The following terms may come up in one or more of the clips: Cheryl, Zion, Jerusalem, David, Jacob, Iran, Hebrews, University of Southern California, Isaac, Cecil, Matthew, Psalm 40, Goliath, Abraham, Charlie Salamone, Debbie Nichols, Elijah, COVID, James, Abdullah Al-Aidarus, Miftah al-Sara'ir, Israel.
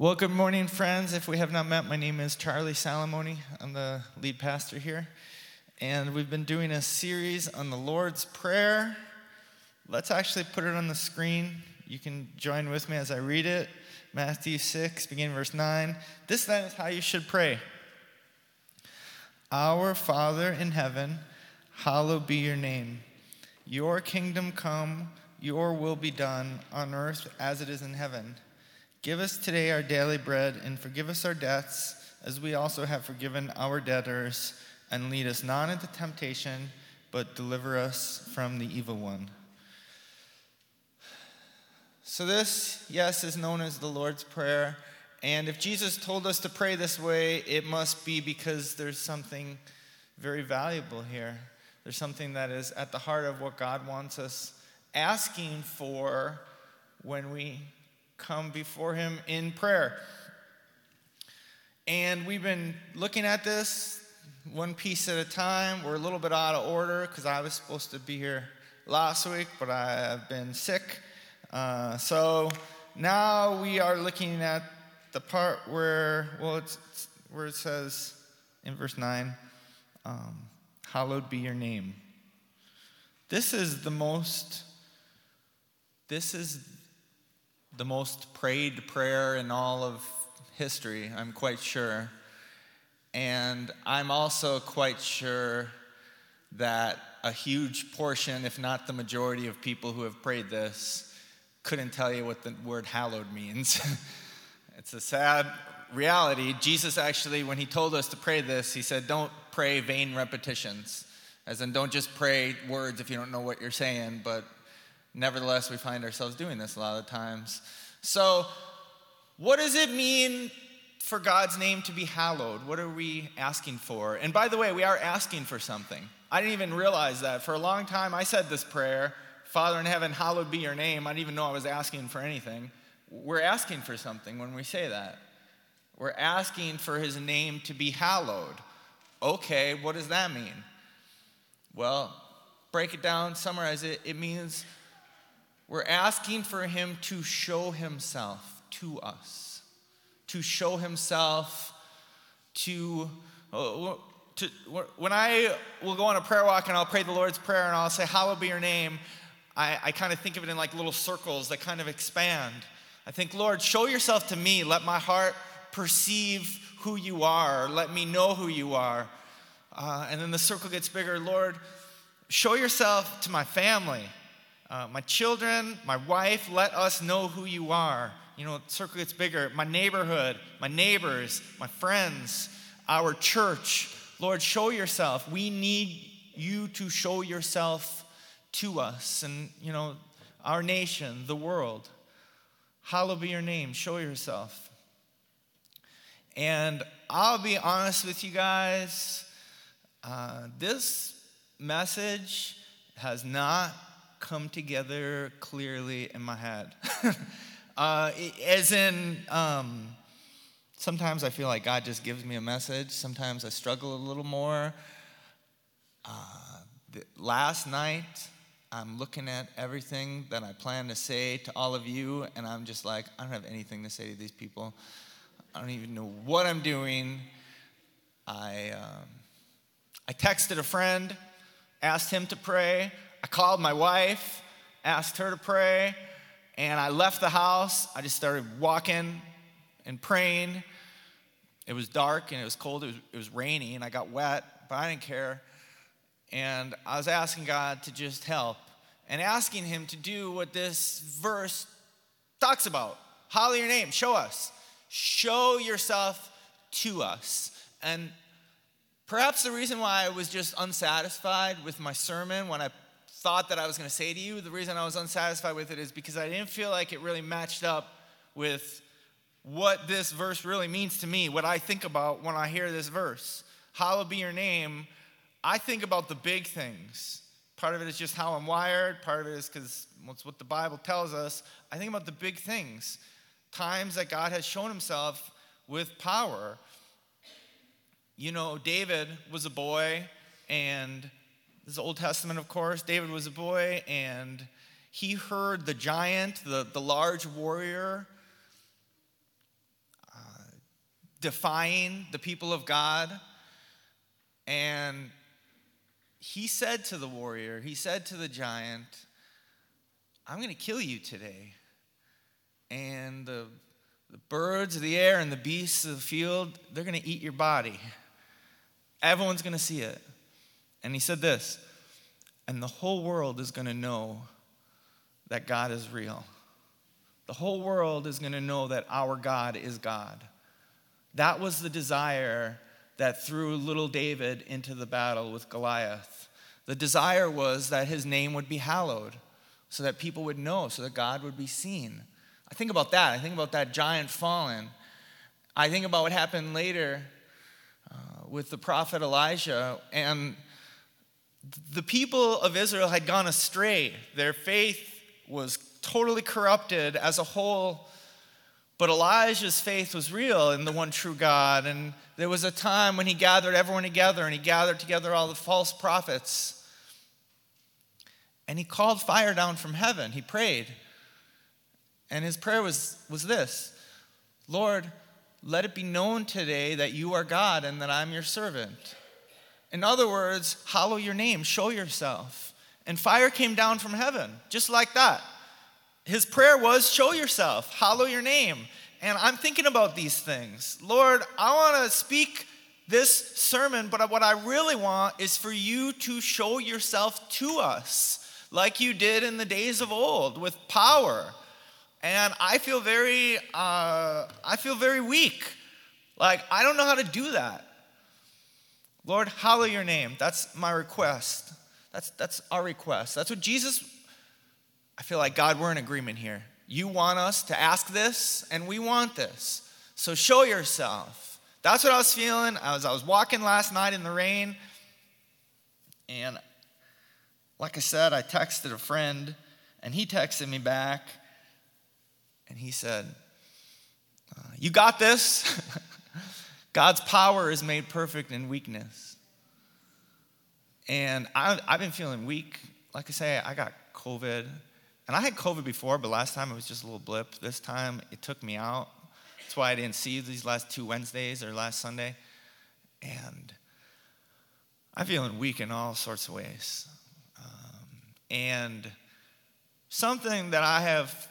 Well, good morning, friends. If we have not met, my name is Charlie Salamone. I'm the lead pastor here. And we've been doing a series on the Lord's Prayer. Let's actually put it on the screen. You can join with me as I read it. Matthew 6, beginning verse 9. This then is how you should pray. Our Father in heaven, hallowed be your name. Your kingdom come, your will be done on earth as it is in heaven. Give us today our daily bread, and forgive us our debts, as we also have forgiven our debtors. And lead us not into temptation, but deliver us from the evil one. So this, yes, is known as the Lord's Prayer. And if Jesus told us to pray this way, it must be because there's something very valuable here. There's something that is at the heart of what God wants us asking for when we come before him in prayer. And we've been looking at this one piece at a time. We're a little bit out of order because I was supposed to be here last week, but I have been sick. So now we are looking at the part where, where it says in verse 9, hallowed be your name. This is the most prayed prayer in all of history, I'm quite sure. And I'm also quite sure that a huge portion, if not the majority of people who have prayed this, couldn't tell you what the word hallowed means. It's a sad reality. Jesus actually, when he told us to pray this, he said, don't pray vain repetitions. As in, don't just pray words if you don't know what you're saying, but nevertheless, we find ourselves doing this a lot of times. So what does it mean for God's name to be hallowed? What are we asking for? And by the way, we are asking for something. I didn't even realize that. For a long time, I said this prayer, Father in heaven, hallowed be your name. I didn't even know I was asking for anything. We're asking for something when we say that. We're asking for his name to be hallowed. Okay, what does that mean? Well, break it down, summarize it. It means we're asking for him to show himself to us, to show himself to when I will go on a prayer walk and I'll pray the Lord's Prayer and I'll say, hallowed be your name, I kind of think of it in like little circles that kind of expand. I think, Lord, show yourself to me. Let my heart perceive who you are. Let me know who you are. And then the circle gets bigger. Lord, show yourself to my family. My children, my wife, let us know who you are. You know, the circle gets bigger. My neighborhood, my neighbors, my friends, our church. Lord, show yourself. We need you to show yourself to us and, you know, our nation, the world. Hallowed be your name. Show yourself. And I'll be honest with you guys. This message has not come together clearly in my head. Sometimes I feel like God just gives me a message. Sometimes I struggle a little more. Last night, I'm looking at everything that I plan to say to all of you, and I'm just like, I don't have anything to say to these people. I don't even know what I'm doing. I texted a friend, asked him to pray. I called my wife, asked her to pray, and I left the house. I just started walking and praying. It was dark and it was cold. It was rainy and I got wet, but I didn't care. And I was asking God to just help and asking him to do what this verse talks about. Hallow your name. Show us. Show yourself to us. And perhaps the reason why I was just unsatisfied with my sermon when I thought that I was going to say to you, the reason I was unsatisfied with it is because I didn't feel like it really matched up with what this verse really means to me, what I think about when I hear this verse. Hallowed be your name. I think about the big things. Part of it is just how I'm wired. Part of it is because that's what the Bible tells us. I think about the big things, times that God has shown himself with power. You know, David was a boy, and this is Old Testament, of course. David was a boy, and he heard the giant, the large warrior, defying the people of God. And he said to the warrior, he said to the giant, I'm going to kill you today. And the birds of the air and the beasts of the field, they're going to eat your body. Everyone's going to see it. And he said this, and the whole world is going to know that God is real. The whole world is going to know that our God is God. That was the desire that threw little David into the battle with Goliath. The desire was that his name would be hallowed so that people would know, so that God would be seen. I think about that. I think about that giant fallen. I think about what happened later with the prophet Elijah. And the people of Israel had gone astray. Their faith was totally corrupted as a whole. But Elijah's faith was real in the one true God. And there was a time when he gathered everyone together, and he gathered together all the false prophets. And he called fire down from heaven. He prayed. And his prayer was this, Lord, let it be known today that you are God and that I'm your servant. In other words, hallow your name, show yourself. And fire came down from heaven, just like that. His prayer was, show yourself, hallow your name. And I'm thinking about these things. Lord, I want to speak this sermon, but what I really want is for you to show yourself to us, like you did in the days of old, with power. And I feel very weak. Like, I don't know how to do that. Lord, hallow your name. That's my request. That's our request. That's what Jesus, I feel like, God, we're in agreement here. You want us to ask this, and we want this. So show yourself. That's what I was feeling. I was walking last night in the rain. And like I said, I texted a friend, and he texted me back. And he said, you got this. God's power is made perfect in weakness. And I've been feeling weak. Like I say, I got COVID. And I had COVID before, but last time it was just a little blip. This time it took me out. That's why I didn't see you these last two Wednesdays or last Sunday. And I'm feeling weak in all sorts of ways. And something that I have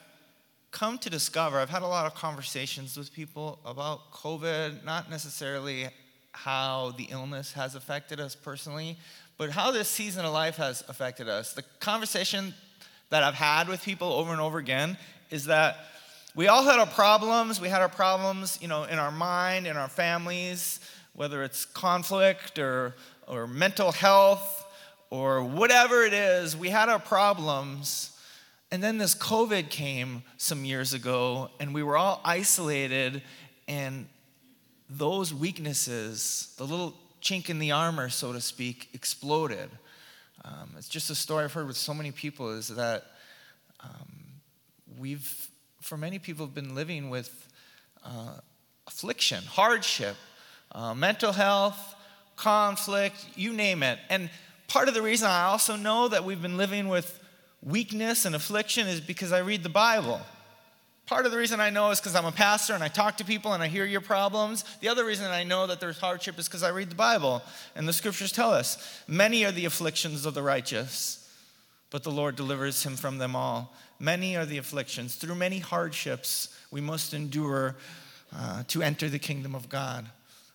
come to discover, I've had a lot of conversations with people about COVID, not necessarily how the illness has affected us personally, but how this season of life has affected us. The conversation that I've had with people over and over again is that we all had our problems. We had our problems, you know, in our mind, in our families, whether it's conflict or mental health or whatever it is, we had our problems. And then this COVID came some years ago, and we were all isolated, and those weaknesses, the little chink in the armor, so to speak, exploded. It's just a story I've heard with so many people is that for many people, have been living with affliction, hardship, mental health, conflict, you name it. And part of the reason I also know that we've been living with weakness and affliction is because I read the Bible. Part of the reason I know is because I'm a pastor and I talk to people and I hear your problems. The other reason I know that there's hardship is because I read the Bible. And the scriptures tell us, many are the afflictions of the righteous, but the Lord delivers him from them all. Many are the afflictions. Through many hardships we must endure to enter the kingdom of God.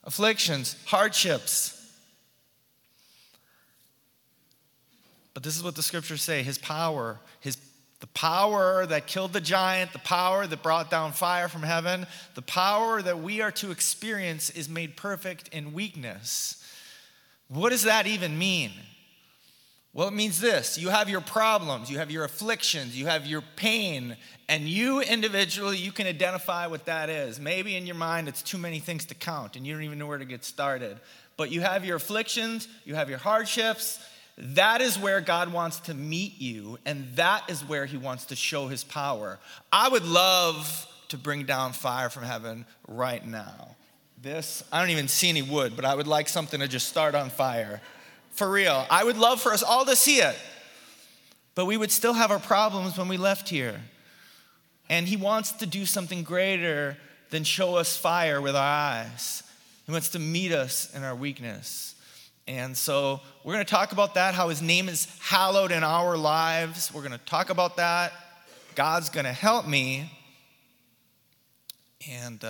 Afflictions, hardships. But this is what the scriptures say, his power, the power that killed the giant, the power that brought down fire from heaven, the power that we are to experience is made perfect in weakness. What does that even mean? Well, it means this. You have your problems, you have your afflictions, you have your pain, and you individually, you can identify what that is. Maybe in your mind, it's too many things to count, and you don't even know where to get started. But you have your afflictions, you have your hardships. That is where God wants to meet you, and that is where he wants to show his power. I would love to bring down fire from heaven right now. I don't even see any wood, but I would like something to just start on fire. For real. I would love for us all to see it. But we would still have our problems when we left here. And he wants to do something greater than show us fire with our eyes. He wants to meet us in our weakness. And so we're going to talk about that, how his name is hallowed in our lives. We're going to talk about that. God's going to help me. And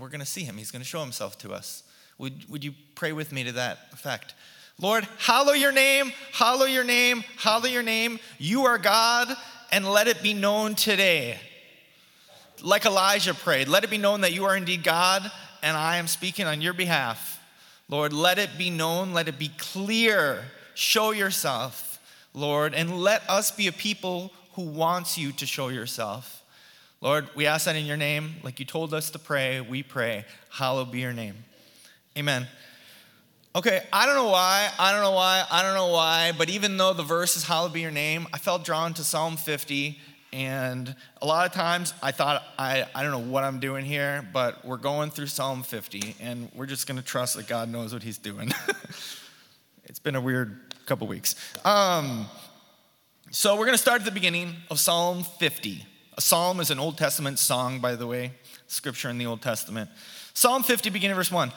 we're going to see him. He's going to show himself to us. Would you pray with me to that effect? Lord, hallow your name, hallow your name, hallow your name. You are God, and let it be known today. Like Elijah prayed, let it be known that you are indeed God, and I am speaking on your behalf. Lord, let it be known, let it be clear. Show yourself, Lord, and let us be a people who wants you to show yourself. Lord, we ask that in your name, like you told us to pray, we pray. Hallowed be your name. Amen. Okay, I don't know why, but even though the verse is hallowed be your name, I felt drawn to Psalm 50, and a lot of times I thought, I don't know what I'm doing here, but we're going through Psalm 50, and we're just going to trust that God knows what he's doing. It's been a weird couple weeks. So we're going to start at the beginning of Psalm 50. A psalm is an Old Testament song, by the way, scripture in the Old Testament. Psalm 50, beginning verse 1.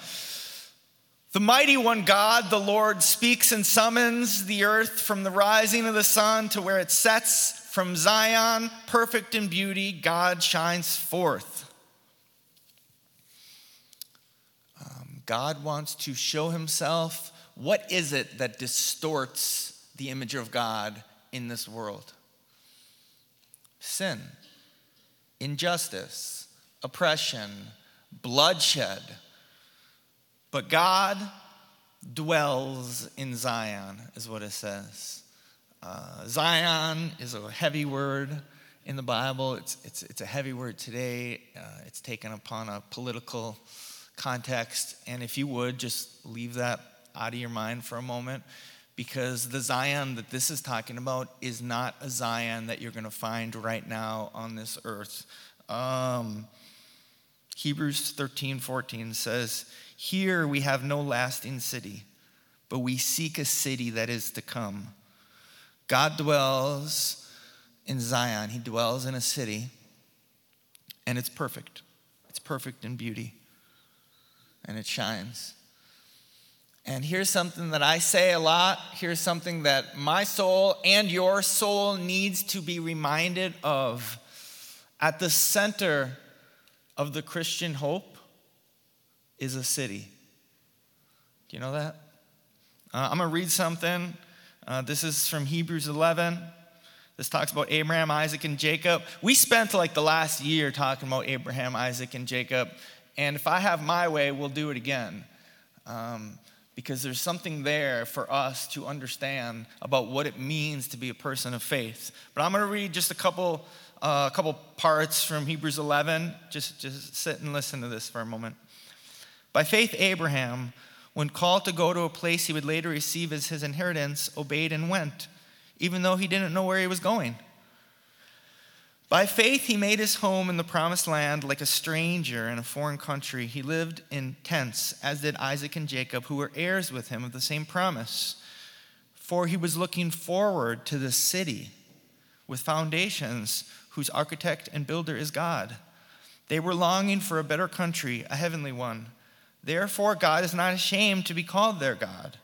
The mighty one God, the Lord, speaks and summons the earth from the rising of the sun to where it sets. From Zion, perfect in beauty, God shines forth. God wants to show himself. What is it that distorts the image of God in this world? Sin, injustice, oppression, bloodshed. But God dwells in Zion, is what it says. Zion is a heavy word in the Bible. It's a heavy word today. It's taken upon a political context. And if you would, just leave that out of your mind for a moment. Because the Zion that this is talking about is not a Zion that you're going to find right now on this earth. Hebrews 13:14 says, here we have no lasting city, but we seek a city that is to come. God dwells in Zion. He dwells in a city, and it's perfect. It's perfect in beauty, and it shines. And here's something that I say a lot. Here's something that my soul and your soul needs to be reminded of. At the center of the Christian hope is a city. Do you know that? I'm going to read something. This is from Hebrews 11. This talks about Abraham, Isaac, and Jacob. We spent like the last year talking about Abraham, Isaac, and Jacob. And if I have my way, we'll do it again. Because there's something there for us to understand about what it means to be a person of faith. But I'm going to read just a couple parts from Hebrews 11. Just sit and listen to this for a moment. By faith, Abraham, when called to go to a place he would later receive as his inheritance, obeyed and went, even though he didn't know where he was going. By faith, he made his home in the promised land like a stranger in a foreign country. He lived in tents, as did Isaac and Jacob, who were heirs with him of the same promise. For he was looking forward to the city with foundations, whose architect and builder is God. They were longing for a better country, a heavenly one. Therefore, God is not ashamed to be called their God,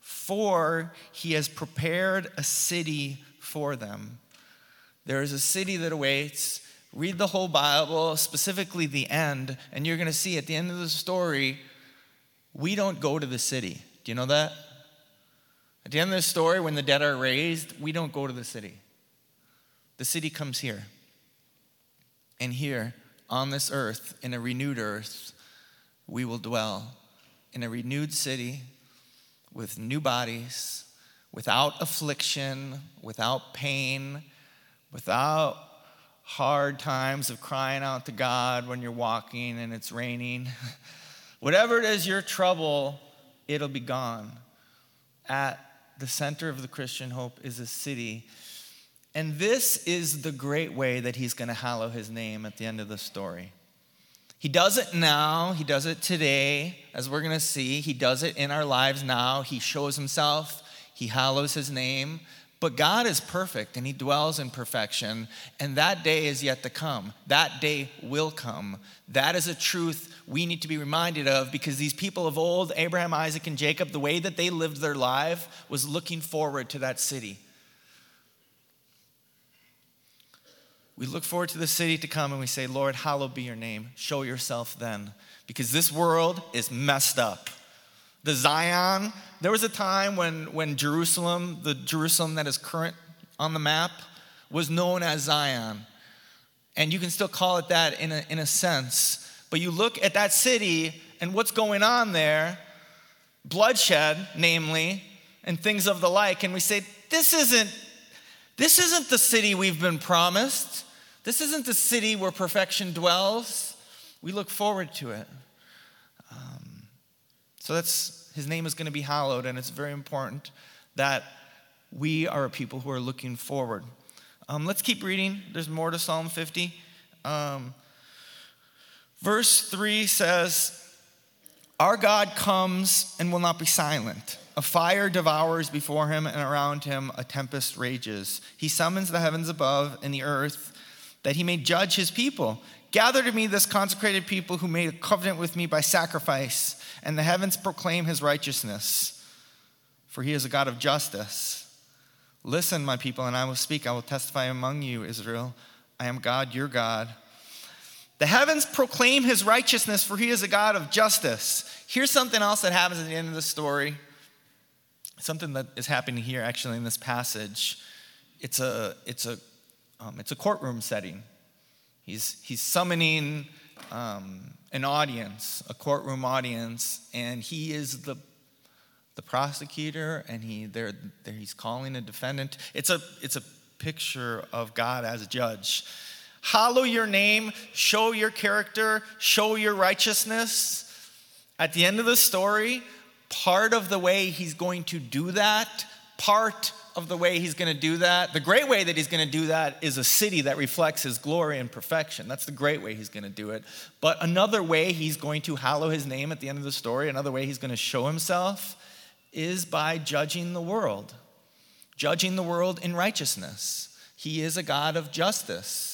for he has prepared a city for them. There is a city that awaits. Read the whole Bible, specifically the end, and you're going to see at the end of the story, we don't go to the city. Do you know that? At the end of the story, when the dead are raised, we don't go to the city. The city comes here. And here, on this earth, in a renewed earth, we will dwell in a renewed city with new bodies, without affliction, without pain, without hard times of crying out to God when you're walking and it's raining. Whatever it is, your trouble, it'll be gone. At the center of the Christian hope is a city. And this is the great way that he's going to hallow his name at the end of the story. He does it now. He does it today, as we're going to see. He does it in our lives now. He shows himself. He hallows his name. But God is perfect and he dwells in perfection, and that day is yet to come. That day will come. That is a truth we need to be reminded of, because these people of old, Abraham, Isaac, and Jacob, the way that they lived their life was looking forward to that city. We look forward to the city to come and we say, Lord, hallowed be your name. Show yourself then, because this world is messed up. The Zion, there was a time when Jerusalem, the Jerusalem that is current on the map, was known as Zion. And you can still call it that in a sense. But you look at that city and what's going on there, bloodshed, namely, and things of the like, and we say, this isn't the city we've been promised. This isn't the city where perfection dwells. We look forward to it. So that's, his name is going to be hallowed, and it's very important that we are a people who are looking forward. Let's keep reading. There's more to Psalm 50. Verse 3 says, our God comes and will not be silent. A fire devours before him, and around him a tempest rages. He summons the heavens above and the earth that he may judge his people. Gather to me this consecrated people who made a covenant with me by sacrifice, and the heavens proclaim his righteousness, for he is a God of justice. Listen, my people, and I will speak. I will testify among you, Israel. I am God, your God. The heavens proclaim his righteousness, for he is a God of justice. Here's something else that happens at the end of the story. Something that is happening here, actually, in this passage. It's a courtroom setting. He's summoning an audience, a courtroom audience, and he is the prosecutor, and he's calling a defendant. It's a picture of God as a judge. Hallow your name, show your character, show your righteousness. At the end of the story, part of the way he's going to do that, the great way that he's going to do that is a city that reflects his glory and perfection. That's the great way he's going to do it. But another way he's going to hallow his name at the end of the story, another way he's going to show himself, is by judging the world in righteousness. He is a God of justice.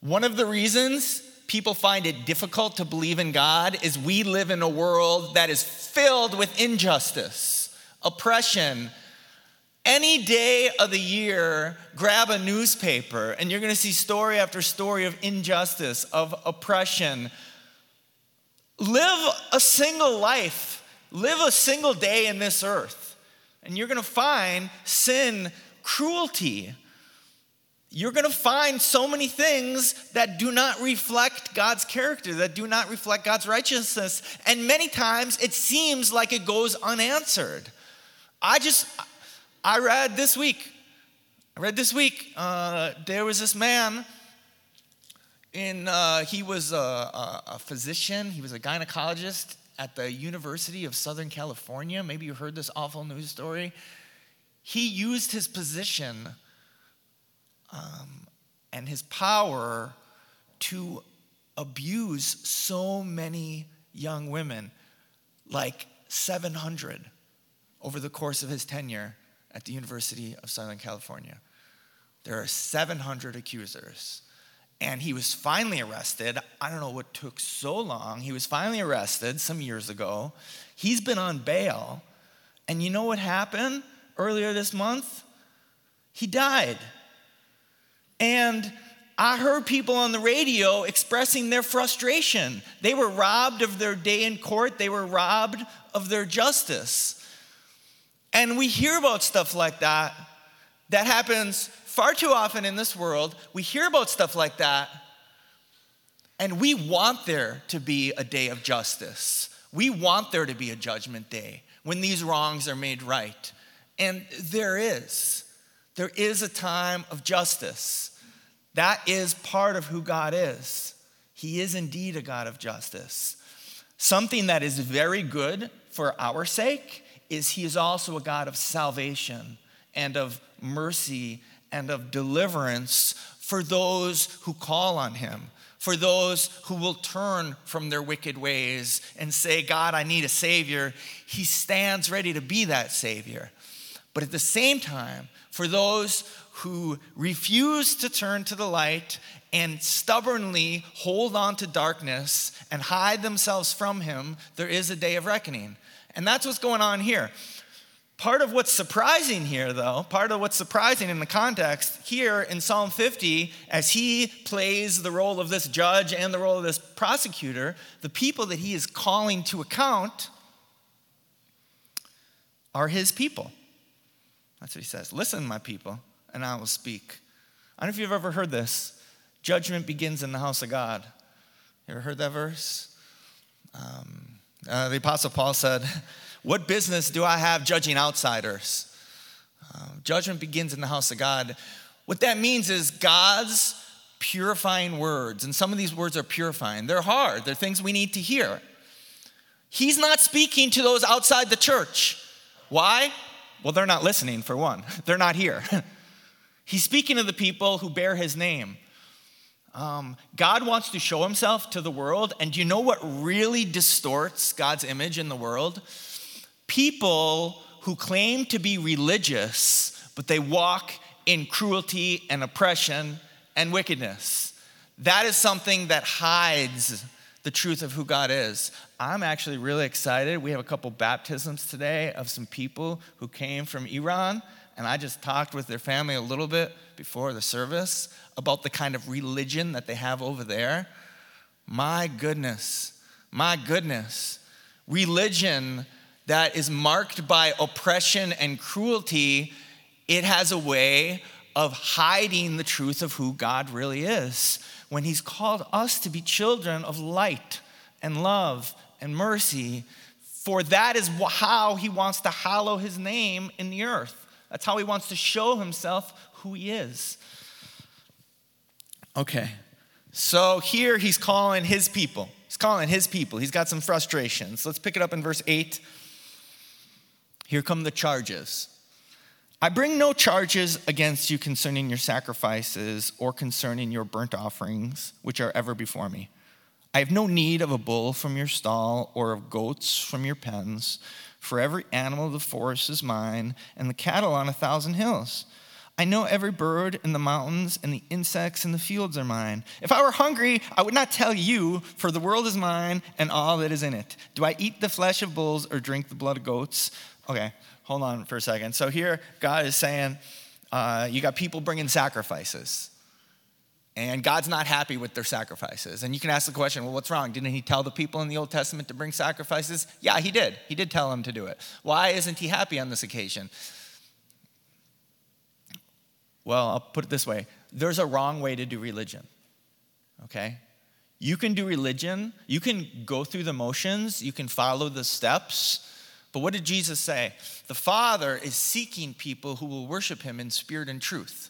One of the reasons people find it difficult to believe in God is we live in a world that is filled with injustice, oppression. Any day of the year, grab a newspaper and you're going to see story after story of injustice, of oppression. Live a single life, live a single day in this earth, and you're going to find sin, cruelty. You're going to find so many things that do not reflect God's character, that do not reflect God's righteousness. And many times it seems like it goes unanswered. I read this week, there was this man he was a physician. He was a gynecologist at the University of Southern California. Maybe you heard this awful news story. He used his position and his power to abuse so many young women, like 700 over the course of his tenure at the University of Southern California. There are 700 accusers. And he was finally arrested. I don't know what took so long. He was finally arrested some years ago. He's been on bail. And you know what happened earlier this month? He died. And I heard people on the radio expressing their frustration. They were robbed of their day in court. They were robbed of their justice. And we hear about stuff like that. That happens far too often in this world. We hear about stuff like that. And we want there to be a day of justice. We want there to be a judgment day when these wrongs are made right. And there is. There is a time of justice. That is part of who God is. He is indeed a God of justice. Something that is very good for our sake is he is also a God of salvation and of mercy and of deliverance for those who call on him, for those who will turn from their wicked ways and say, God, I need a savior. He stands ready to be that savior. But at the same time, for those who refuse to turn to the light and stubbornly hold on to darkness and hide themselves from him, there is a day of reckoning. And that's what's going on here. Part of what's surprising here, though, part of what's surprising in the context here in Psalm 50, as he plays the role of this judge and the role of this prosecutor, the people that he is calling to account are his people. That's what he says. Listen, my people, and I will speak. I don't know if you've ever heard this. Judgment begins in the house of God. You ever heard that verse? The Apostle Paul said, what business do I have judging outsiders? Judgment begins in the house of God. What that means is God's purifying words. And some of these words are purifying. They're hard. They're things we need to hear. He's not speaking to those outside the church. Why? Well, they're not listening, for one. They're not here. He's speaking to the people who bear his name. God wants to show himself to the world. And do you know what really distorts God's image in the world? People who claim to be religious, but they walk in cruelty and oppression and wickedness. That is something that hides the truth of who God is. I'm actually really excited. We have a couple baptisms today of some people who came from Iran, and I just talked with their family a little bit before the service about the kind of religion that they have over there. My goodness. Religion that is marked by oppression and cruelty, it has a way of hiding the truth of who God really is. When he's called us to be children of light and love and mercy, for that is how he wants to hallow his name in the earth. That's how he wants to show himself who he is. Okay, so here he's calling his people. He's got some frustrations. Let's pick it up in verse 8. Here come the charges. I bring no charges against you concerning your sacrifices or concerning your burnt offerings, which are ever before me. I have no need of a bull from your stall or of goats from your pens, for every animal of the forest is mine and the cattle on 1,000 hills. I know every bird in the mountains and the insects in the fields are mine. If I were hungry, I would not tell you, for the world is mine and all that is in it. Do I eat the flesh of bulls or drink the blood of goats? Okay, hold on for a second. So here God is saying, you got people bringing sacrifices. And God's not happy with their sacrifices. And you can ask the question, well, what's wrong? Didn't he tell the people in the Old Testament to bring sacrifices? Yeah, he did. He did tell them to do it. Why isn't he happy on this occasion? Well, I'll put it this way. There's a wrong way to do religion, okay? You can do religion. You can go through the motions. You can follow the steps. But what did Jesus say? The Father is seeking people who will worship him in spirit and truth.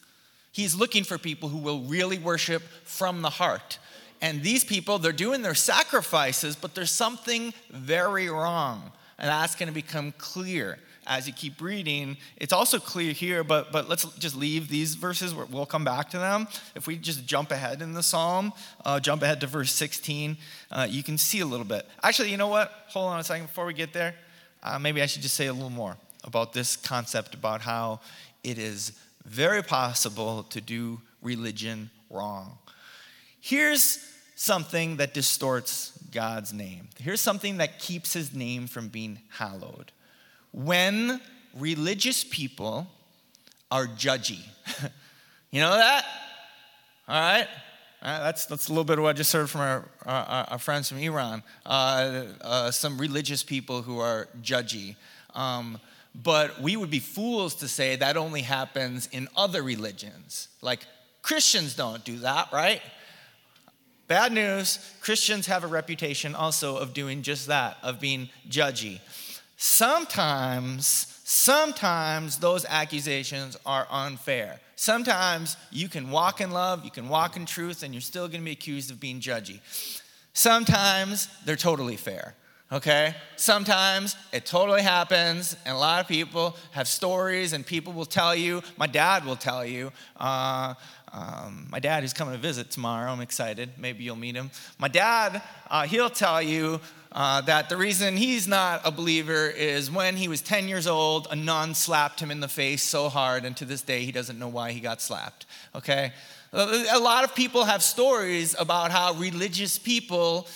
He's looking for people who will really worship from the heart. And these people, they're doing their sacrifices, but there's something very wrong. And that's going to become clear as you keep reading. It's also clear here, but let's just leave these verses. We'll come back to them. If we just jump ahead in the psalm, jump ahead to verse 16, you can see a little bit. Actually, you know what? Hold on a second before we get there. Maybe I should just say a little more about this concept, about how it is very possible to do religion wrong. Here's something that distorts God's name. Here's something that keeps his name from being hallowed. When religious people are judgy. You know that? All right, that's a little bit of what I just heard from our friends from Iran. Some religious people who are judgy. But we would be fools to say that only happens in other religions. Like, Christians don't do that, right? Bad news, Christians have a reputation also of doing just that, of being judgy. Sometimes those accusations are unfair. Sometimes you can walk in love, you can walk in truth, and you're still going to be accused of being judgy. Sometimes they're totally fair, okay? Sometimes it totally happens, and a lot of people have stories, and people will tell you. My dad will tell you. My dad, who's coming to visit tomorrow, I'm excited. Maybe you'll meet him. My dad, he'll tell you, that the reason he's not a believer is when he was 10 years old, a nun slapped him in the face so hard, and to this day, he doesn't know why he got slapped, okay? A lot of people have stories about how religious people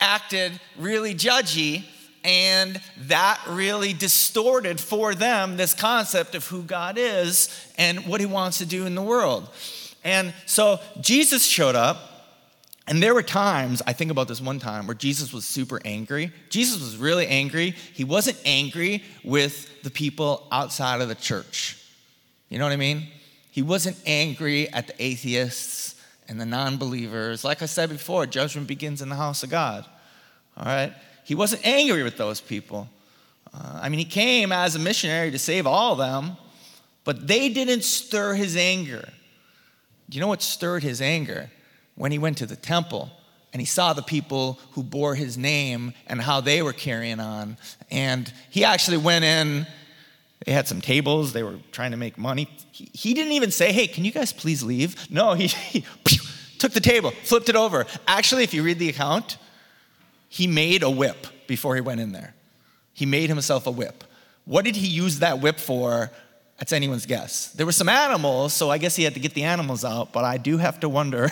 acted really judgy, and that really distorted for them this concept of who God is and what he wants to do in the world. And so Jesus showed up, and there were times, I think about this one time, where Jesus was super angry. Jesus was really angry. He wasn't angry with the people outside of the church. You know what I mean? He wasn't angry at the atheists and the non-believers. Like I said before, judgment begins in the house of God. All right? He wasn't angry with those people. He came as a missionary to save all of them, but they didn't stir his anger. You know what stirred his anger? When he went to the temple and he saw the people who bore his name and how they were carrying on. And he actually went in. They had some tables. They were trying to make money. He didn't even say, hey, can you guys please leave? No, he took the table, flipped it over. Actually, if you read the account, he made a whip before he went in there. He made himself a whip. What did he use that whip for? That's anyone's guess. There were some animals, so I guess he had to get the animals out, but I do have to wonder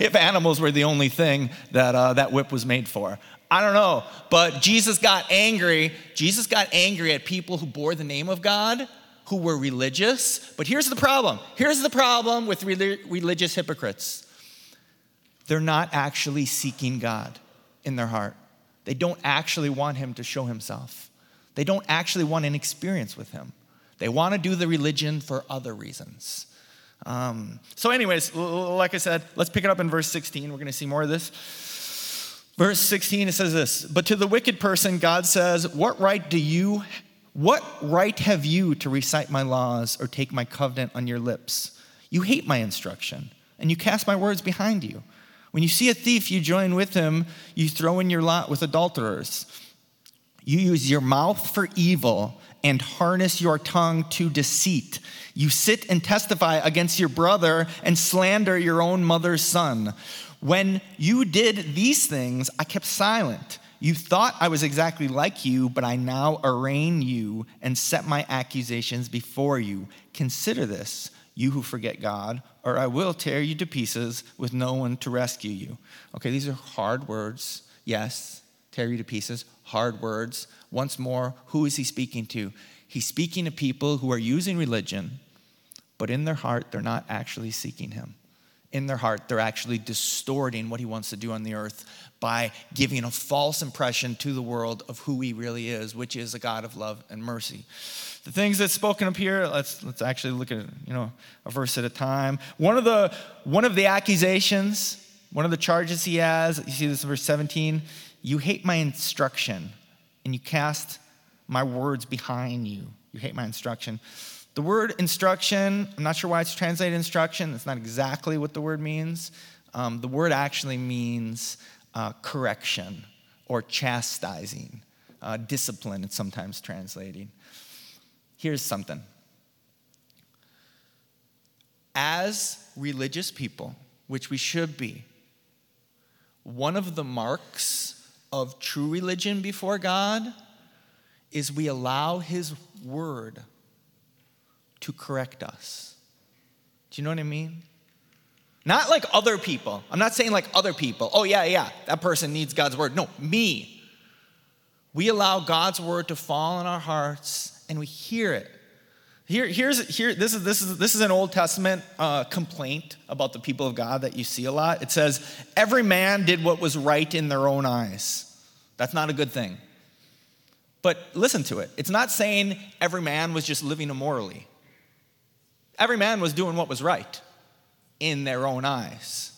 if animals were the only thing that that whip was made for. I don't know, but Jesus got angry. Jesus got angry at people who bore the name of God, who were religious. But here's the problem. Here's the problem with religious hypocrites. They're not actually seeking God in their heart. They don't actually want him to show himself. They don't actually want an experience with him. They want to do the religion for other reasons. So anyways, like I said, let's pick it up in verse 16. We're going to see more of this. Verse 16, it says this, but to the wicked person, God says, what right have you to recite my laws or take my covenant on your lips? You hate my instruction and you cast my words behind you. When you see a thief, you join with him. You throw in your lot with adulterers. You use your mouth for evil and harness your tongue to deceit. You sit and testify against your brother and slander your own mother's son. When you did these things, I kept silent. You thought I was exactly like you, but I now arraign you and set my accusations before you. Consider this, you who forget God, or I will tear you to pieces with no one to rescue you. Okay, these are hard words. Yes, tear you to pieces. Hard words. Once more, who is he speaking to? He's speaking to people who are using religion, but in their heart, they're not actually seeking him. In their heart, they're actually distorting what he wants to do on the earth by giving a false impression to the world of who he really is, which is a God of love and mercy. The things that's spoken up here, let's actually look at, a verse at a time. One of the accusations, one of the charges he has, you see this in verse 17, you hate my instruction, and you cast my words behind you. You hate my instruction. The word instruction, I'm not sure why it's translated instruction. That's not exactly what the word means. The word actually means correction or chastising. Discipline, it's sometimes translated. Here's something. As religious people, which we should be, one of the marks of true religion before God is we allow his word to correct us. Do you know what I mean? Not like other people. I'm not saying like other people. Oh, yeah, that person needs God's word. No, me. We allow God's word to fall on our hearts and we hear it. This is an Old Testament complaint about the people of God that you see a lot. It says, every man did what was right in their own eyes. That's not a good thing. But listen to it. It's not saying every man was just living immorally. Every man was doing what was right in their own eyes.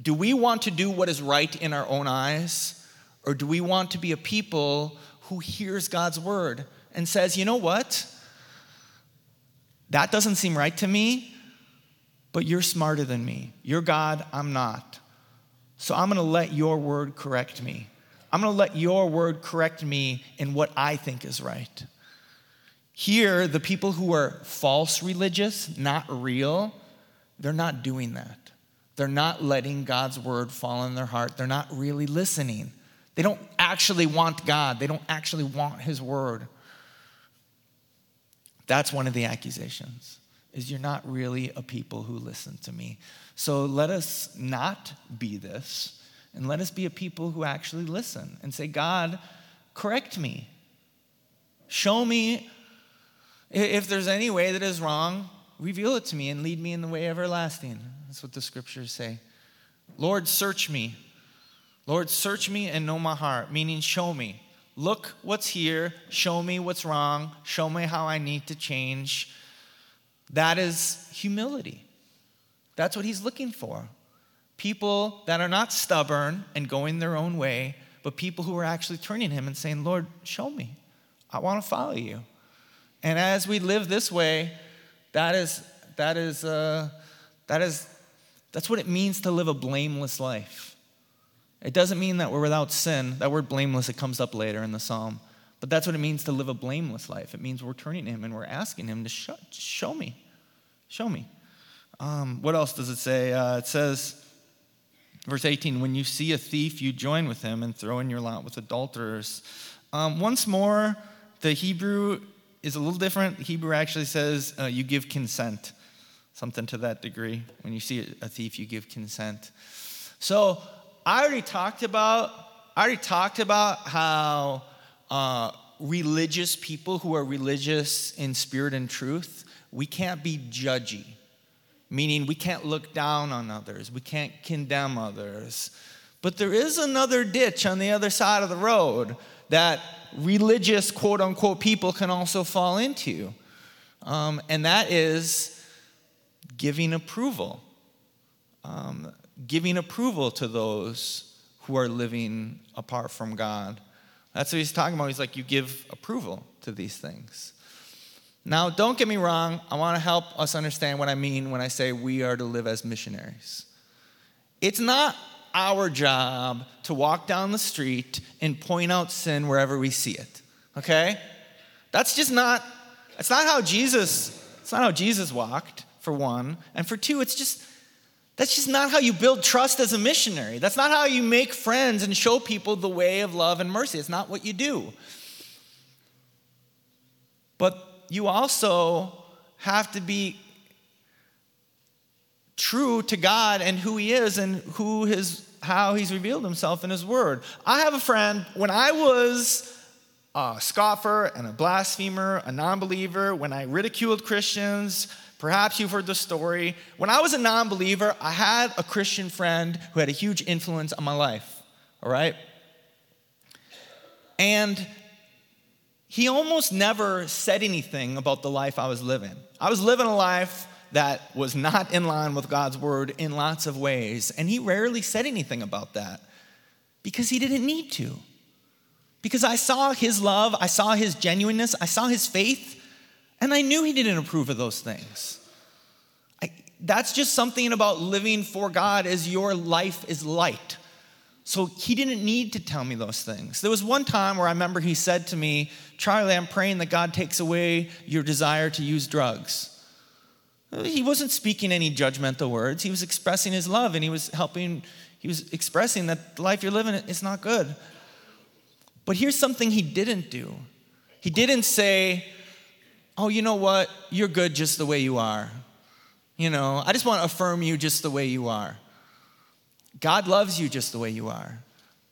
Do we want to do what is right in our own eyes? Or do we want to be a people who hears God's word and says, you know what? That doesn't seem right to me, but you're smarter than me. You're God, I'm not. So I'm going to let your word correct me. I'm going to let your word correct me in what I think is right. Here, the people who are false religious, not real, they're not doing that. They're not letting God's word fall in their heart. They're not really listening. They don't actually want God. They don't actually want his word. That's one of the accusations, is you're not really a people who listen to me. So let us not be this, and let us be a people who actually listen and say, God, correct me. Show me if there's any way that is wrong, reveal it to me and lead me in the way everlasting. That's what the scriptures say. Lord, search me. Lord, search me and know my heart, meaning show me. Look what's here. Show me what's wrong. Show me how I need to change. That is humility. That's what he's looking for. People that are not stubborn and going their own way, but people who are actually turning to him and saying, Lord, show me. I want to follow you. And as we live this way, that's what it means to live a blameless life. It doesn't mean that we're without sin. That word blameless, it comes up later in the psalm. But that's what it means to live a blameless life. It means we're turning to him and we're asking him to show me. Show me. What else does it say? It says, verse 18, when you see a thief, you join with him and throw in your lot with adulterers. Once more, the Hebrew is a little different. The Hebrew actually says you give consent, something to that degree. When you see a thief, you give consent. So I already talked about how religious people who are religious in spirit and truth, we can't be judgy, meaning we can't look down on others. We can't condemn others. But there is another ditch on the other side of the road that religious, quote unquote, people can also fall into. And that is giving approval. Giving approval to those who are living apart from God. That's what he's talking about. He's like, you give approval to these things. Now, don't get me wrong. I want to help us understand what I mean when I say we are to live as missionaries. It's not our job to walk down the street and point out sin wherever we see it. Okay? That's not how Jesus walked, for one. And for two, that's just not how you build trust as a missionary. That's not how you make friends and show people the way of love and mercy. It's not what you do. But you also have to be true to God and who he is and how he's revealed himself in his word. I have a friend, when I was a scoffer and a blasphemer, a non-believer, when I ridiculed Christians, perhaps you've heard the story. When I was a non-believer, I had a Christian friend who had a huge influence on my life, all right? And he almost never said anything about the life I was living. I was living a life that was not in line with God's word in lots of ways, and he rarely said anything about that because he didn't need to. Because I saw his love, I saw his genuineness, I saw his faith, and I knew he didn't approve of those things. That's just something about living for God, is your life is light. So he didn't need to tell me those things. There was one time where I remember he said to me, Charlie, I'm praying that God takes away your desire to use drugs. He wasn't speaking any judgmental words. He was expressing his love, and he was expressing that the life you're living is not good. But here's something he didn't do. He didn't say, oh, you know what? You're good just the way you are. You know, I just want to affirm you just the way you are. God loves you just the way you are.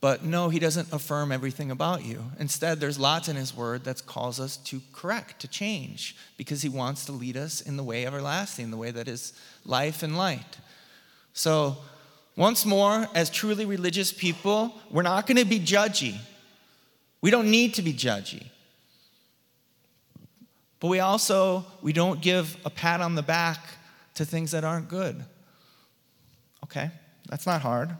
But no, he doesn't affirm everything about you. Instead, there's lots in his word that calls us to correct, to change, because he wants to lead us in the way everlasting, the way that is life and light. So once more, as truly religious people, we're not going to be judgy. We don't need to be judgy. But we don't give a pat on the back to things that aren't good. Okay, that's not hard.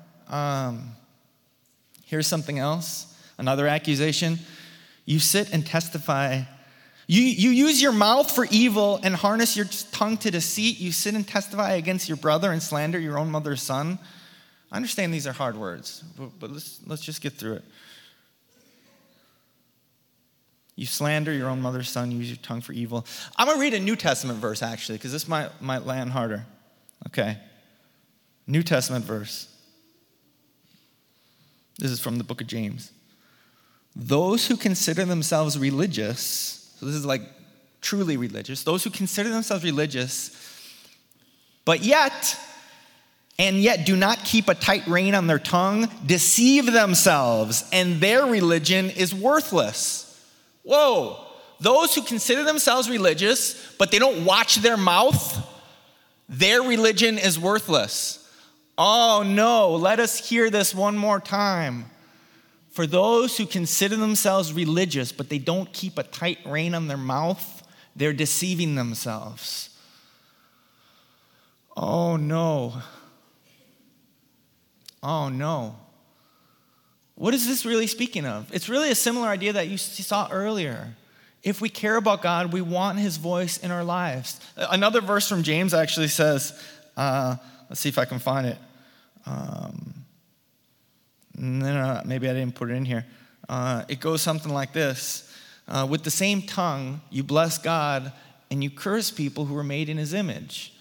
Here's something else, another accusation. You sit and testify. You use your mouth for evil and harness your tongue to deceit. You sit and testify against your brother and slander your own mother's son. I understand these are hard words, but let's just get through it. You slander your own mother's son, use your tongue for evil. I'm going to read a New Testament verse, actually, because this might land harder. Okay. New Testament verse. This is from the book of James. Those who consider themselves religious, so this is like truly religious, those who consider themselves religious, but yet, and yet do not keep a tight rein on their tongue, deceive themselves, and their religion is worthless. Whoa. Those who consider themselves religious, but they don't watch their mouth, their religion is worthless. Oh no, let us hear this one more time. For those who consider themselves religious, but they don't keep a tight rein on their mouth, they're deceiving themselves. Oh no. Oh no. What is this really speaking of? It's really a similar idea that you saw earlier. If we care about God, we want his voice in our lives. Another verse from James actually says, let's see if I can find it. No, maybe I didn't put it in here. It goes something like this. With the same tongue, you bless God and you curse people who were made in his image.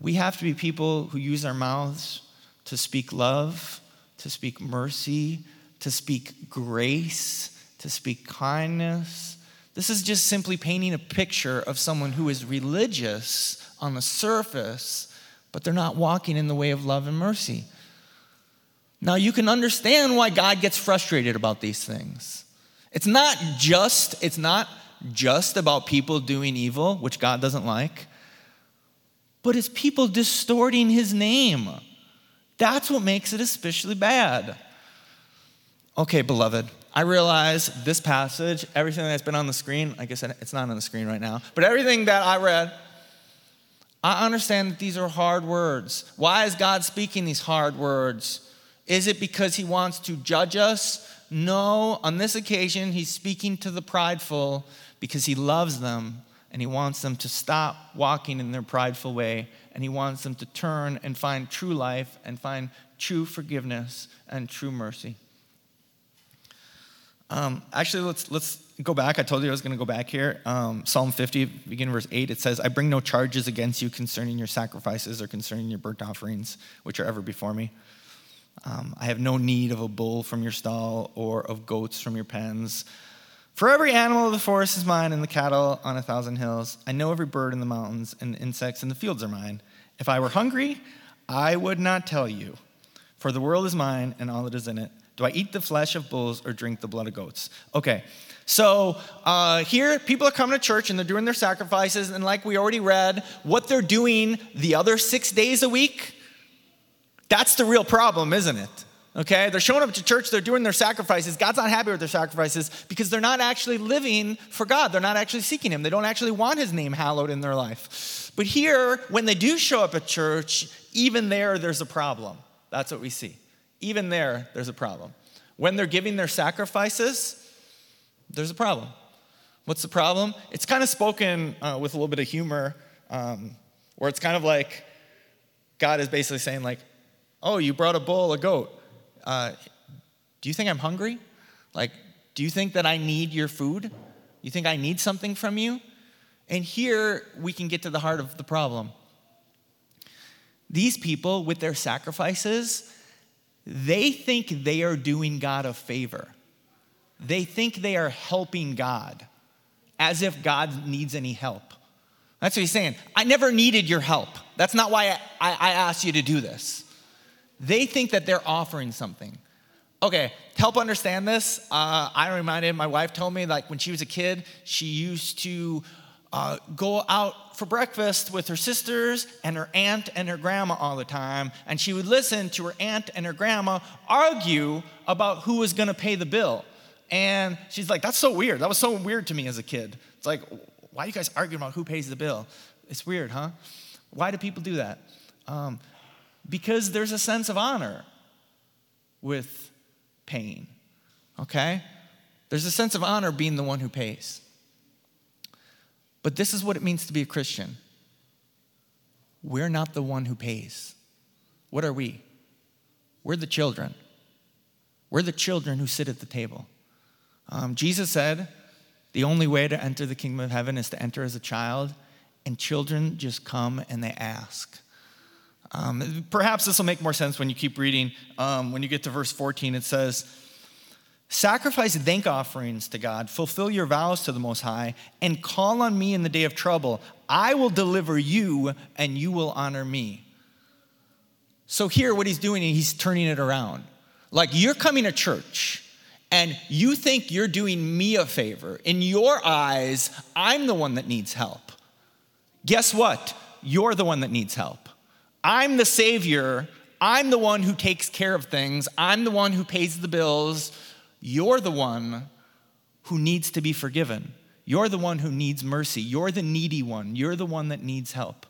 We have to be people who use our mouths to speak love, to speak mercy, to speak grace, to speak kindness. This is just simply painting a picture of someone who is religious on the surface, but they're not walking in the way of love and mercy. Now, you can understand why God gets frustrated about these things. It's not just about people doing evil, which God doesn't like, but it's people distorting his name. That's what makes it especially bad. Okay, beloved, I realize this passage, everything that's been on the screen, like I said, it's not on the screen right now, but everything that I read, I understand that these are hard words. Why is God speaking these hard words? Is it because he wants to judge us? No, on this occasion, he's speaking to the prideful because he loves them and he wants them to stop walking in their prideful way, and he wants them to turn and find true life and find true forgiveness and true mercy. Actually, let's go back. I told you I was going to go back here. Psalm 50, beginning verse 8, it says, I bring no charges against you concerning your sacrifices or concerning your burnt offerings, which are ever before me. I have no need of a bull from your stall or of goats from your pens. For every animal of the forest is mine, and the cattle on 1,000 hills. I know every bird in the mountains, and the insects in the fields are mine. If I were hungry, I would not tell you. For the world is mine, and all that is in it. Do I eat the flesh of bulls or drink the blood of goats? Okay, so here people are coming to church and they're doing their sacrifices. And like we already read, what they're doing the other 6 days a week, that's the real problem, isn't it? Okay, they're showing up to church, they're doing their sacrifices. God's not happy with their sacrifices because they're not actually living for God. They're not actually seeking him. They don't actually want his name hallowed in their life. But here, when they do show up at church, even there's a problem. That's what we see. Even there's a problem. When they're giving their sacrifices, there's a problem. What's the problem? It's kind of spoken with a little bit of humor, where it's kind of like God is basically saying like, oh, you brought a bull, a goat. Do you think I'm hungry? Like, do you think that I need your food? You think I need something from you? And here we can get to the heart of the problem. These people with their sacrifices, they think they are doing God a favor. They think they are helping God, as if God needs any help. That's what he's saying. I never needed your help. That's not why I asked you to do this. They think that they're offering something. Okay, to help understand this, my wife told me, like, when she was a kid, she used to go out for breakfast with her sisters and her aunt and her grandma all the time, and she would listen to her aunt and her grandma argue about who was going to pay the bill. And she's like, that's so weird. That was so weird to me as a kid. It's like, why are you guys arguing about who pays the bill? It's weird, huh? Why do people do that? Because there's a sense of honor with paying, okay? There's a sense of honor being the one who pays. But this is what it means to be a Christian. We're not the one who pays. What are we? We're the children. We're the children who sit at the table. Jesus said, the only way to enter the kingdom of heaven is to enter as a child, and children just come and they ask. Perhaps this will make more sense when you keep reading. When you get to verse 14, it says, "Sacrifice thank offerings to God, fulfill your vows to the Most High, and call on me in the day of trouble. I will deliver you, and you will honor me." So here, what he's doing, he's turning it around. Like, you're coming to church, and you think you're doing me a favor. In your eyes, I'm the one that needs help. Guess what? You're the one that needs help. I'm the Savior. I'm the one who takes care of things. I'm the one who pays the bills. You're the one who needs to be forgiven. You're the one who needs mercy. You're the needy one. You're the one that needs help.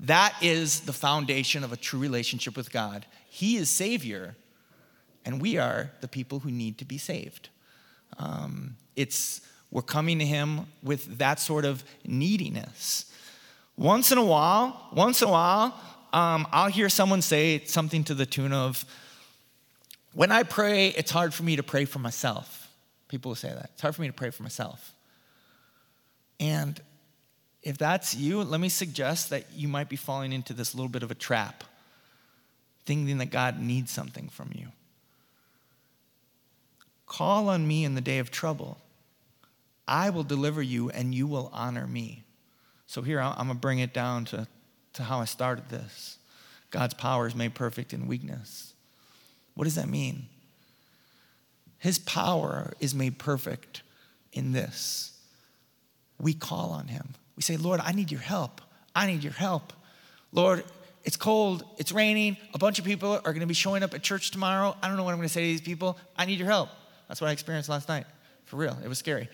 That is the foundation of a true relationship with God. He is Savior, and we are the people who need to be saved. We're coming to him with that sort of neediness. Once in a while, I'll hear someone say something to the tune of, "When I pray, it's hard for me to pray for myself." People will say that. It's hard for me to pray for myself. And if that's you, let me suggest that you might be falling into this little bit of a trap, thinking that God needs something from you. "Call on me in the day of trouble. I will deliver you, and you will honor me." So here, I'm going to bring it down to how I started this. God's power is made perfect in weakness. What does that mean? His power is made perfect in this. We call on him. We say, "Lord, I need your help. I need your help. Lord, it's cold. It's raining. A bunch of people are going to be showing up at church tomorrow. I don't know what I'm going to say to these people. I need your help." That's what I experienced last night. For real. It was scary.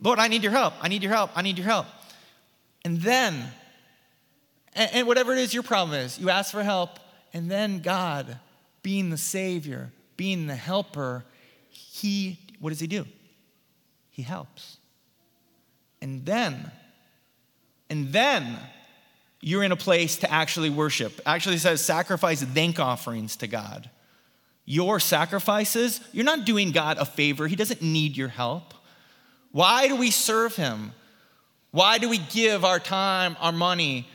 "Lord, I need your help. I need your help. I need your help." And then, and whatever it is your problem is, you ask for help, and then God, being the Savior, being the helper, what does he do? He helps. And then you're in a place to actually worship. Actually, it says sacrifice thank offerings to God. Your sacrifices, you're not doing God a favor. He doesn't need your help. Why do we serve him? Why do we give our time, our money?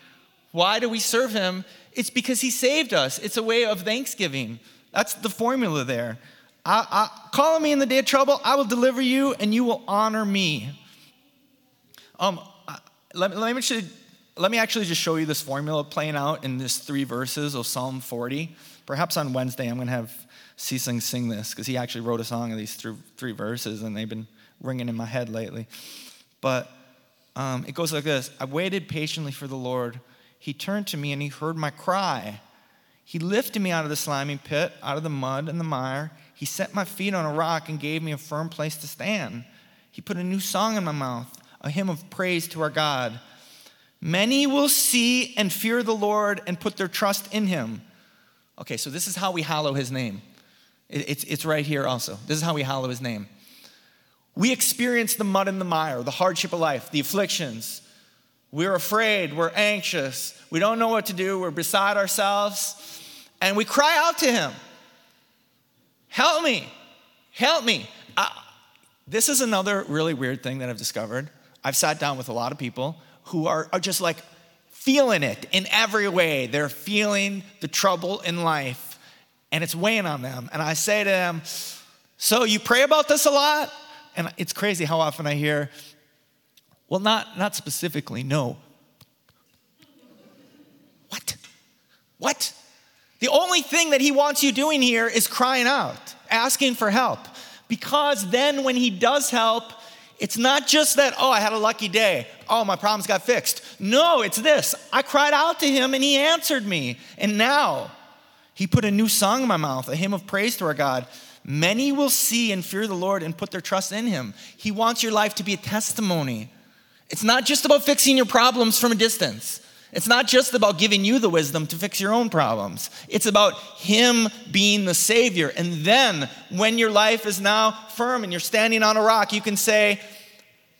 Why do we serve him? It's because he saved us. It's a way of thanksgiving. That's the formula there. Call on me in the day of trouble. I will deliver you, and you will honor me. Let me actually just show you this formula playing out in these 3 verses of Psalm 40. Perhaps on Wednesday I'm going to have Cecil sing this, because he actually wrote a song of these 3 verses, and they've been ringing in my head lately. But it goes like this. "I waited patiently for the Lord. He turned to me and he heard my cry. He lifted me out of the slimy pit, out of the mud and the mire. He set my feet on a rock and gave me a firm place to stand. He put a new song in my mouth, a hymn of praise to our God. Many will see and fear the Lord and put their trust in him." Okay, so this is how we hallow his name. It's right here also. This is how we hallow his name. We experience the mud and the mire, the hardship of life, the afflictions. We're afraid, we're anxious, we don't know what to do, we're beside ourselves, and we cry out to him. "Help me, help me." This is another really weird thing that I've discovered. I've sat down with a lot of people who are just like feeling it in every way. They're feeling the trouble in life, and it's weighing on them. And I say to them, "So you pray about this a lot?" And it's crazy how often I hear, "Well, not specifically, no." What? The only thing that he wants you doing here is crying out, asking for help. Because then when he does help, it's not just that, "Oh, I had a lucky day. Oh, my problems got fixed." No, it's this. I cried out to him and he answered me. And now he put a new song in my mouth, a hymn of praise to our God. Many will see and fear the Lord and put their trust in him. He wants your life to be a testimony. It's not just about fixing your problems from a distance. It's not just about giving you the wisdom to fix your own problems. It's about him being the Savior. And then when your life is now firm and you're standing on a rock, you can say,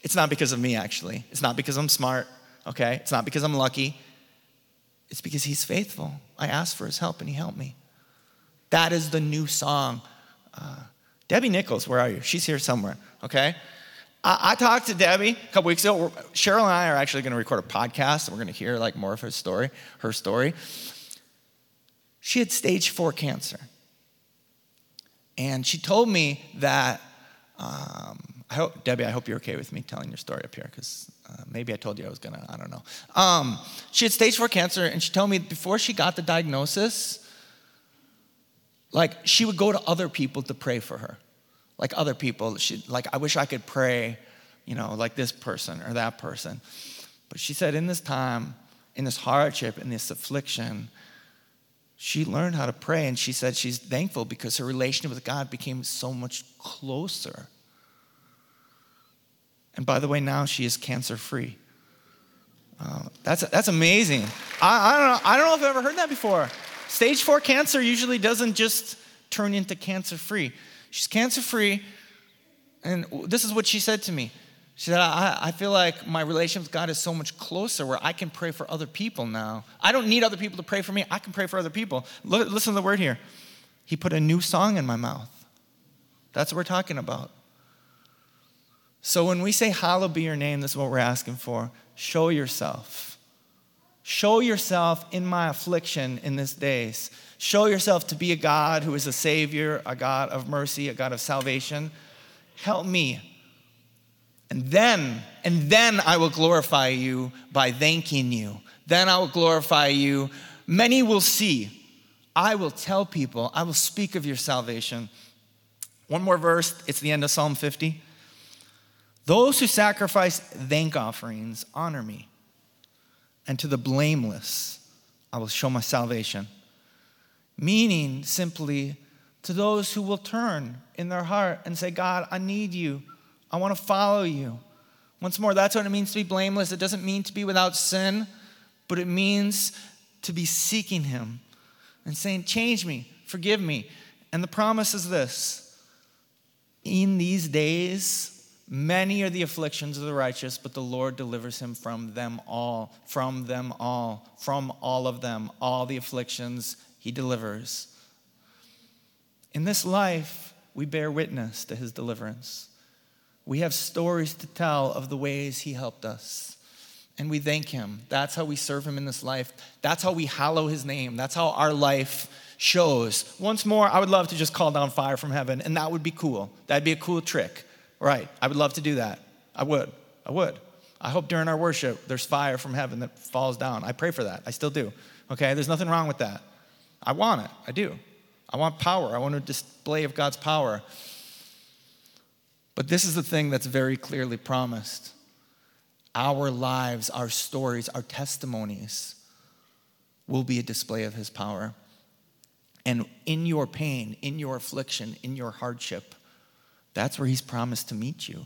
"It's not because of me, actually. It's not because I'm smart, okay? It's not because I'm lucky. It's because he's faithful. I asked for his help and he helped me." That is the new song. Debbie Nichols, where are you? She's here somewhere, okay? I talked to Debbie a couple weeks ago. Cheryl and I are actually going to record a podcast, and we're going to hear like more of her story. She had stage 4 cancer. And she told me that, Debbie, I hope you're okay with me telling your story up here, because maybe I told you I was going to, I don't know. She had stage 4 cancer, and she told me before she got the diagnosis, like, she would go to other people to pray for her. Like, other people, she, like, I wish I could pray, you know, like this person or that person. But she said in this time, in this hardship, in this affliction, she learned how to pray, and she said she's thankful because her relationship with God became so much closer. And by the way, now she is cancer-free. That's amazing. I don't know if I've ever heard that before. Stage 4 cancer usually doesn't just turn into cancer-free. She's cancer-free, and this is what she said to me. She said, I feel like my relationship with God is so much closer where I can pray for other people now. I don't need other people to pray for me. I can pray for other people. Listen to the word here. He put a new song in my mouth. That's what we're talking about. So when we say, hallowed be your name, this is what we're asking for. Show yourself. Show yourself in my affliction in these days. Show yourself to be a God who is a Savior, a God of mercy, a God of salvation. Help me. And then I will glorify you by thanking you. Then I will glorify you. Many will see. I will tell people. I will speak of your salvation. One more verse. It's the end of Psalm 50. Those who sacrifice thank offerings honor me. And to the blameless, I will show my salvation. Meaning simply to those who will turn in their heart and say, God, I need you. I want to follow you. Once more, that's what it means to be blameless. It doesn't mean to be without sin, but it means to be seeking him and saying, change me, forgive me. And the promise is this: in these days, many are the afflictions of the righteous, but the Lord delivers him from them all, from them all, from all of them, all the afflictions he delivers. In this life, we bear witness to his deliverance. We have stories to tell of the ways he helped us. And we thank him. That's how we serve him in this life. That's how we hallow his name. That's how our life shows. Once more, I would love to just call down fire from heaven, and that would be cool. That'd be a cool trick. Right, I would love to do that. I would. I hope during our worship, there's fire from heaven that falls down. I pray for that. I still do. Okay, there's nothing wrong with that. I want it. I do. I want power. I want a display of God's power. But this is the thing that's very clearly promised. Our lives, our stories, our testimonies will be a display of his power. And in your pain, in your affliction, in your hardship, that's where he's promised to meet you.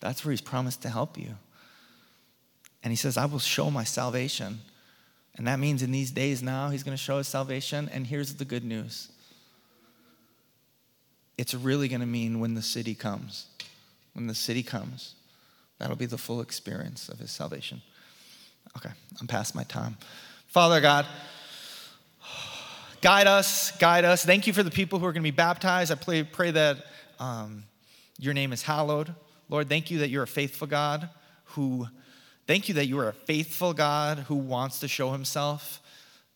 That's where he's promised to help you. And he says, I will show my salvation. And that means in these days now, he's going to show his salvation. And here's the good news. It's really going to mean when the city comes. When the city comes, that'll be the full experience of his salvation. Okay, I'm past my time. Father God, guide us. Thank you for the people who are going to be baptized. I pray that your name is hallowed. Lord, thank you that you're a faithful God who, wants to show himself.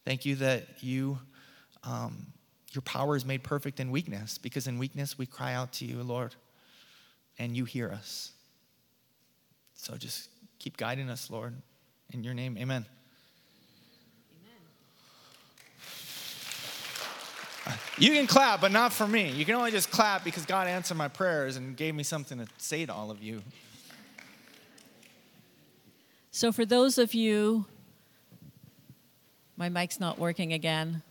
Thank you that you, your power is made perfect in weakness, because in weakness we cry out to you, Lord, and you hear us. So just keep guiding us, Lord. In your name, amen. Amen. You can clap, but not for me. You can only just clap because God answered my prayers and gave me something to say to all of you. So for those of you, my mic's not working again.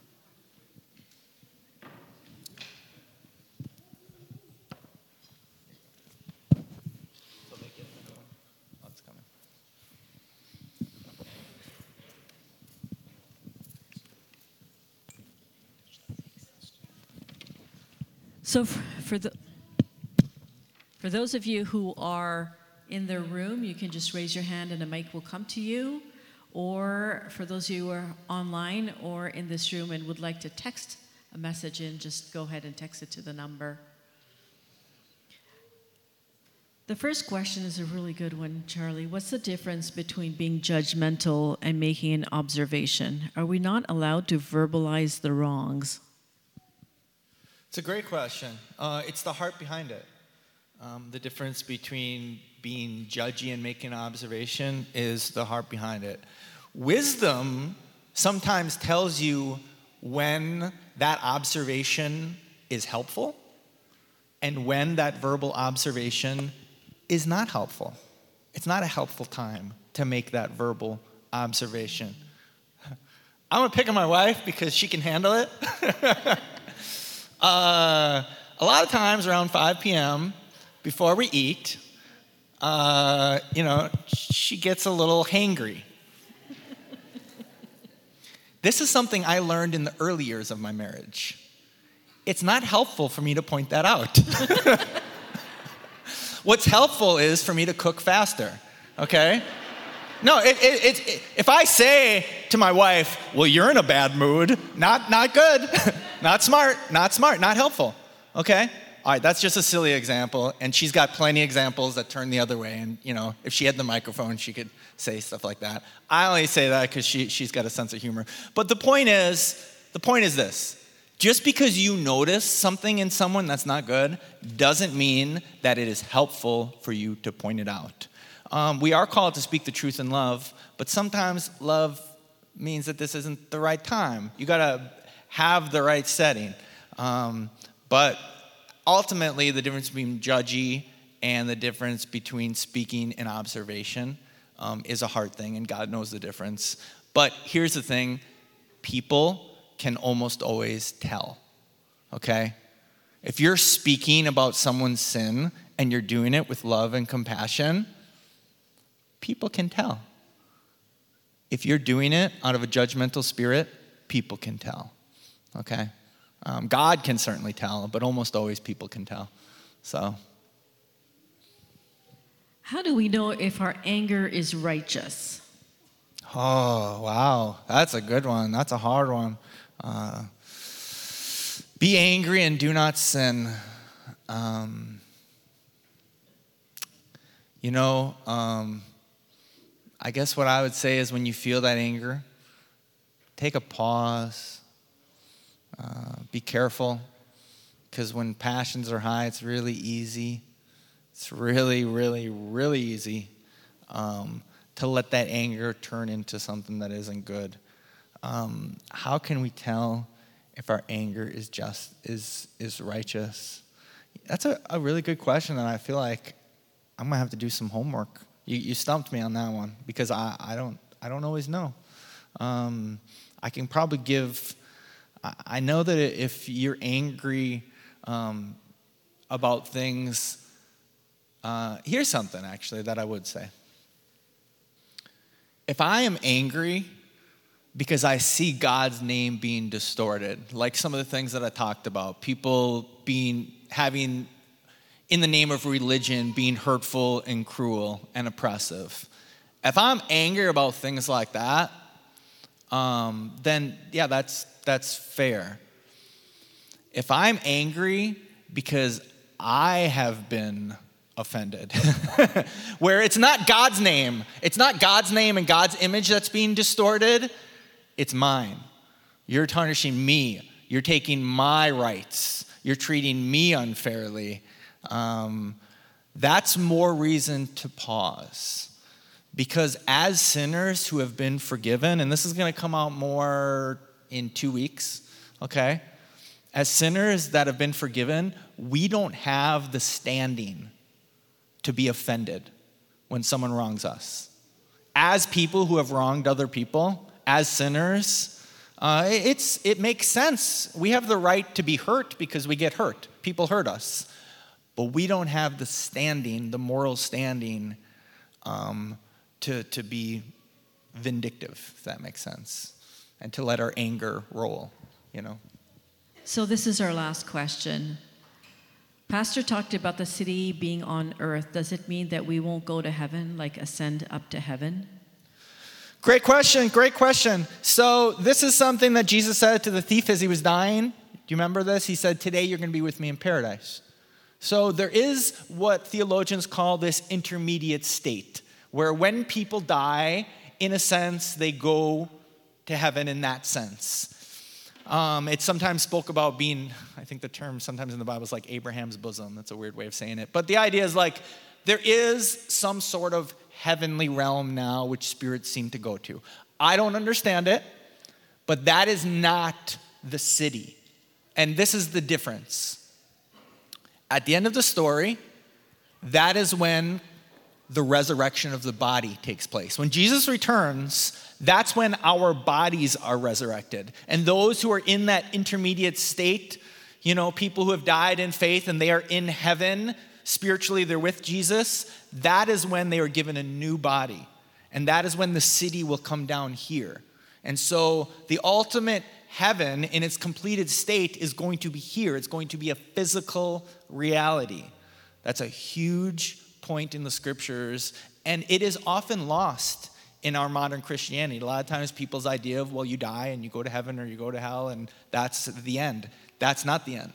So for those of you who are in the room, you can just raise your hand and a mic will come to you. Or for those of you who are online or in this room and would like to text a message in, just go ahead and text it to the number. The first question is a really good one, Charlie. What's the difference between being judgmental and making an observation? Are we not allowed to verbalize the wrongs? It's a great question. It's the heart behind it. The difference between being judgy and making an observation is the heart behind it. Wisdom sometimes tells you when that observation is helpful and when that verbal observation is not helpful. It's not a helpful time to make that verbal observation. I'm going to pick on my wife because she can handle it. A lot of times around 5 p.m., before we eat, she gets a little hangry. This is something I learned in the early years of my marriage. It's not helpful for me to point that out. What's helpful is for me to cook faster, okay? No, if I say to my wife, well, you're in a bad mood, not good, not smart, not helpful, okay? All right, that's just a silly example, and she's got plenty of examples that turn the other way, and, if she had the microphone, she could say stuff like that. I only say that because she's got a sense of humor. But the point is this. Just because you notice something in someone that's not good doesn't mean that it is helpful for you to point it out. We are called to speak the truth in love, but sometimes love means that this isn't the right time. You got to have the right setting. But ultimately, the difference between judgy and the difference between speaking and observation is a hard thing, and God knows the difference. But here's the thing. People can almost always tell, okay? If you're speaking about someone's sin and you're doing it with love and compassion, people can tell. If you're doing it out of a judgmental spirit, people can tell, okay? God can certainly tell, but almost always people can tell, so. How do we know if our anger is righteous? Oh, wow, that's a good one. That's a hard one. Be angry and do not sin. I guess what I would say is when you feel that anger, take a pause. Be careful, because when passions are high, it's really easy. It's really, really, really easy to let that anger turn into something that isn't good. How can we tell if our anger is just is righteous? That's a really good question, and I feel like I'm gonna have to do some homework. You stumped me on that one because I don't always know. I can probably give. I know that if you're angry about things, here's something actually that I would say. If I am angry because I see God's name being distorted, like some of the things that I talked about, people having, in the name of religion, being hurtful and cruel and oppressive. If I'm angry about things like that, then yeah, that's fair. If I'm angry because I have been offended, where it's not God's name. It's not God's name and God's image that's being distorted. It's mine. You're tarnishing me. You're taking my rights. You're treating me unfairly. That's more reason to pause. Because as sinners who have been forgiven, and this is going to come out more in 2 weeks, okay? As sinners that have been forgiven, we don't have the standing to be offended when someone wrongs us. As people who have wronged other people, as sinners, it makes sense. We have the right to be hurt because we get hurt. People hurt us. But we don't have the standing, the moral standing, to be vindictive, if that makes sense, and to let our anger roll, So this is our last question. Pastor talked about the city being on earth. Does it mean that we won't go to heaven, like ascend up to heaven? Great question. So this is something that Jesus said to the thief as he was dying. Do you remember this? He said, today you're going to be with me in paradise. So there is what theologians call this intermediate state, where when people die, in a sense, they go to heaven in that sense. It sometimes spoke about being, I think the term sometimes in the Bible is like Abraham's bosom. That's a weird way of saying it. But the idea is like there is some sort of heavenly realm now which spirits seem to go to. I don't understand it, but that is not the city. And this is the difference. At the end of the story, that is when the resurrection of the body takes place. When Jesus returns, that's when our bodies are resurrected. And those who are in that intermediate state, you know, people who have died in faith and they are in heaven, spiritually they're with Jesus, that is when they are given a new body. And that is when the city will come down here. And so the ultimate heaven in its completed state is going to be here. It's going to be a physical reality. That's a huge point in the scriptures, and it is often lost in our modern Christianity. A lot of times people's idea of, well, you die and you go to heaven or you go to hell and that's the end. That's not the end,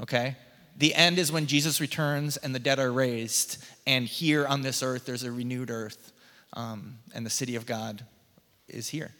okay? The end is when Jesus returns and the dead are raised, and here on this earth there's a renewed earth, and the city of God is here.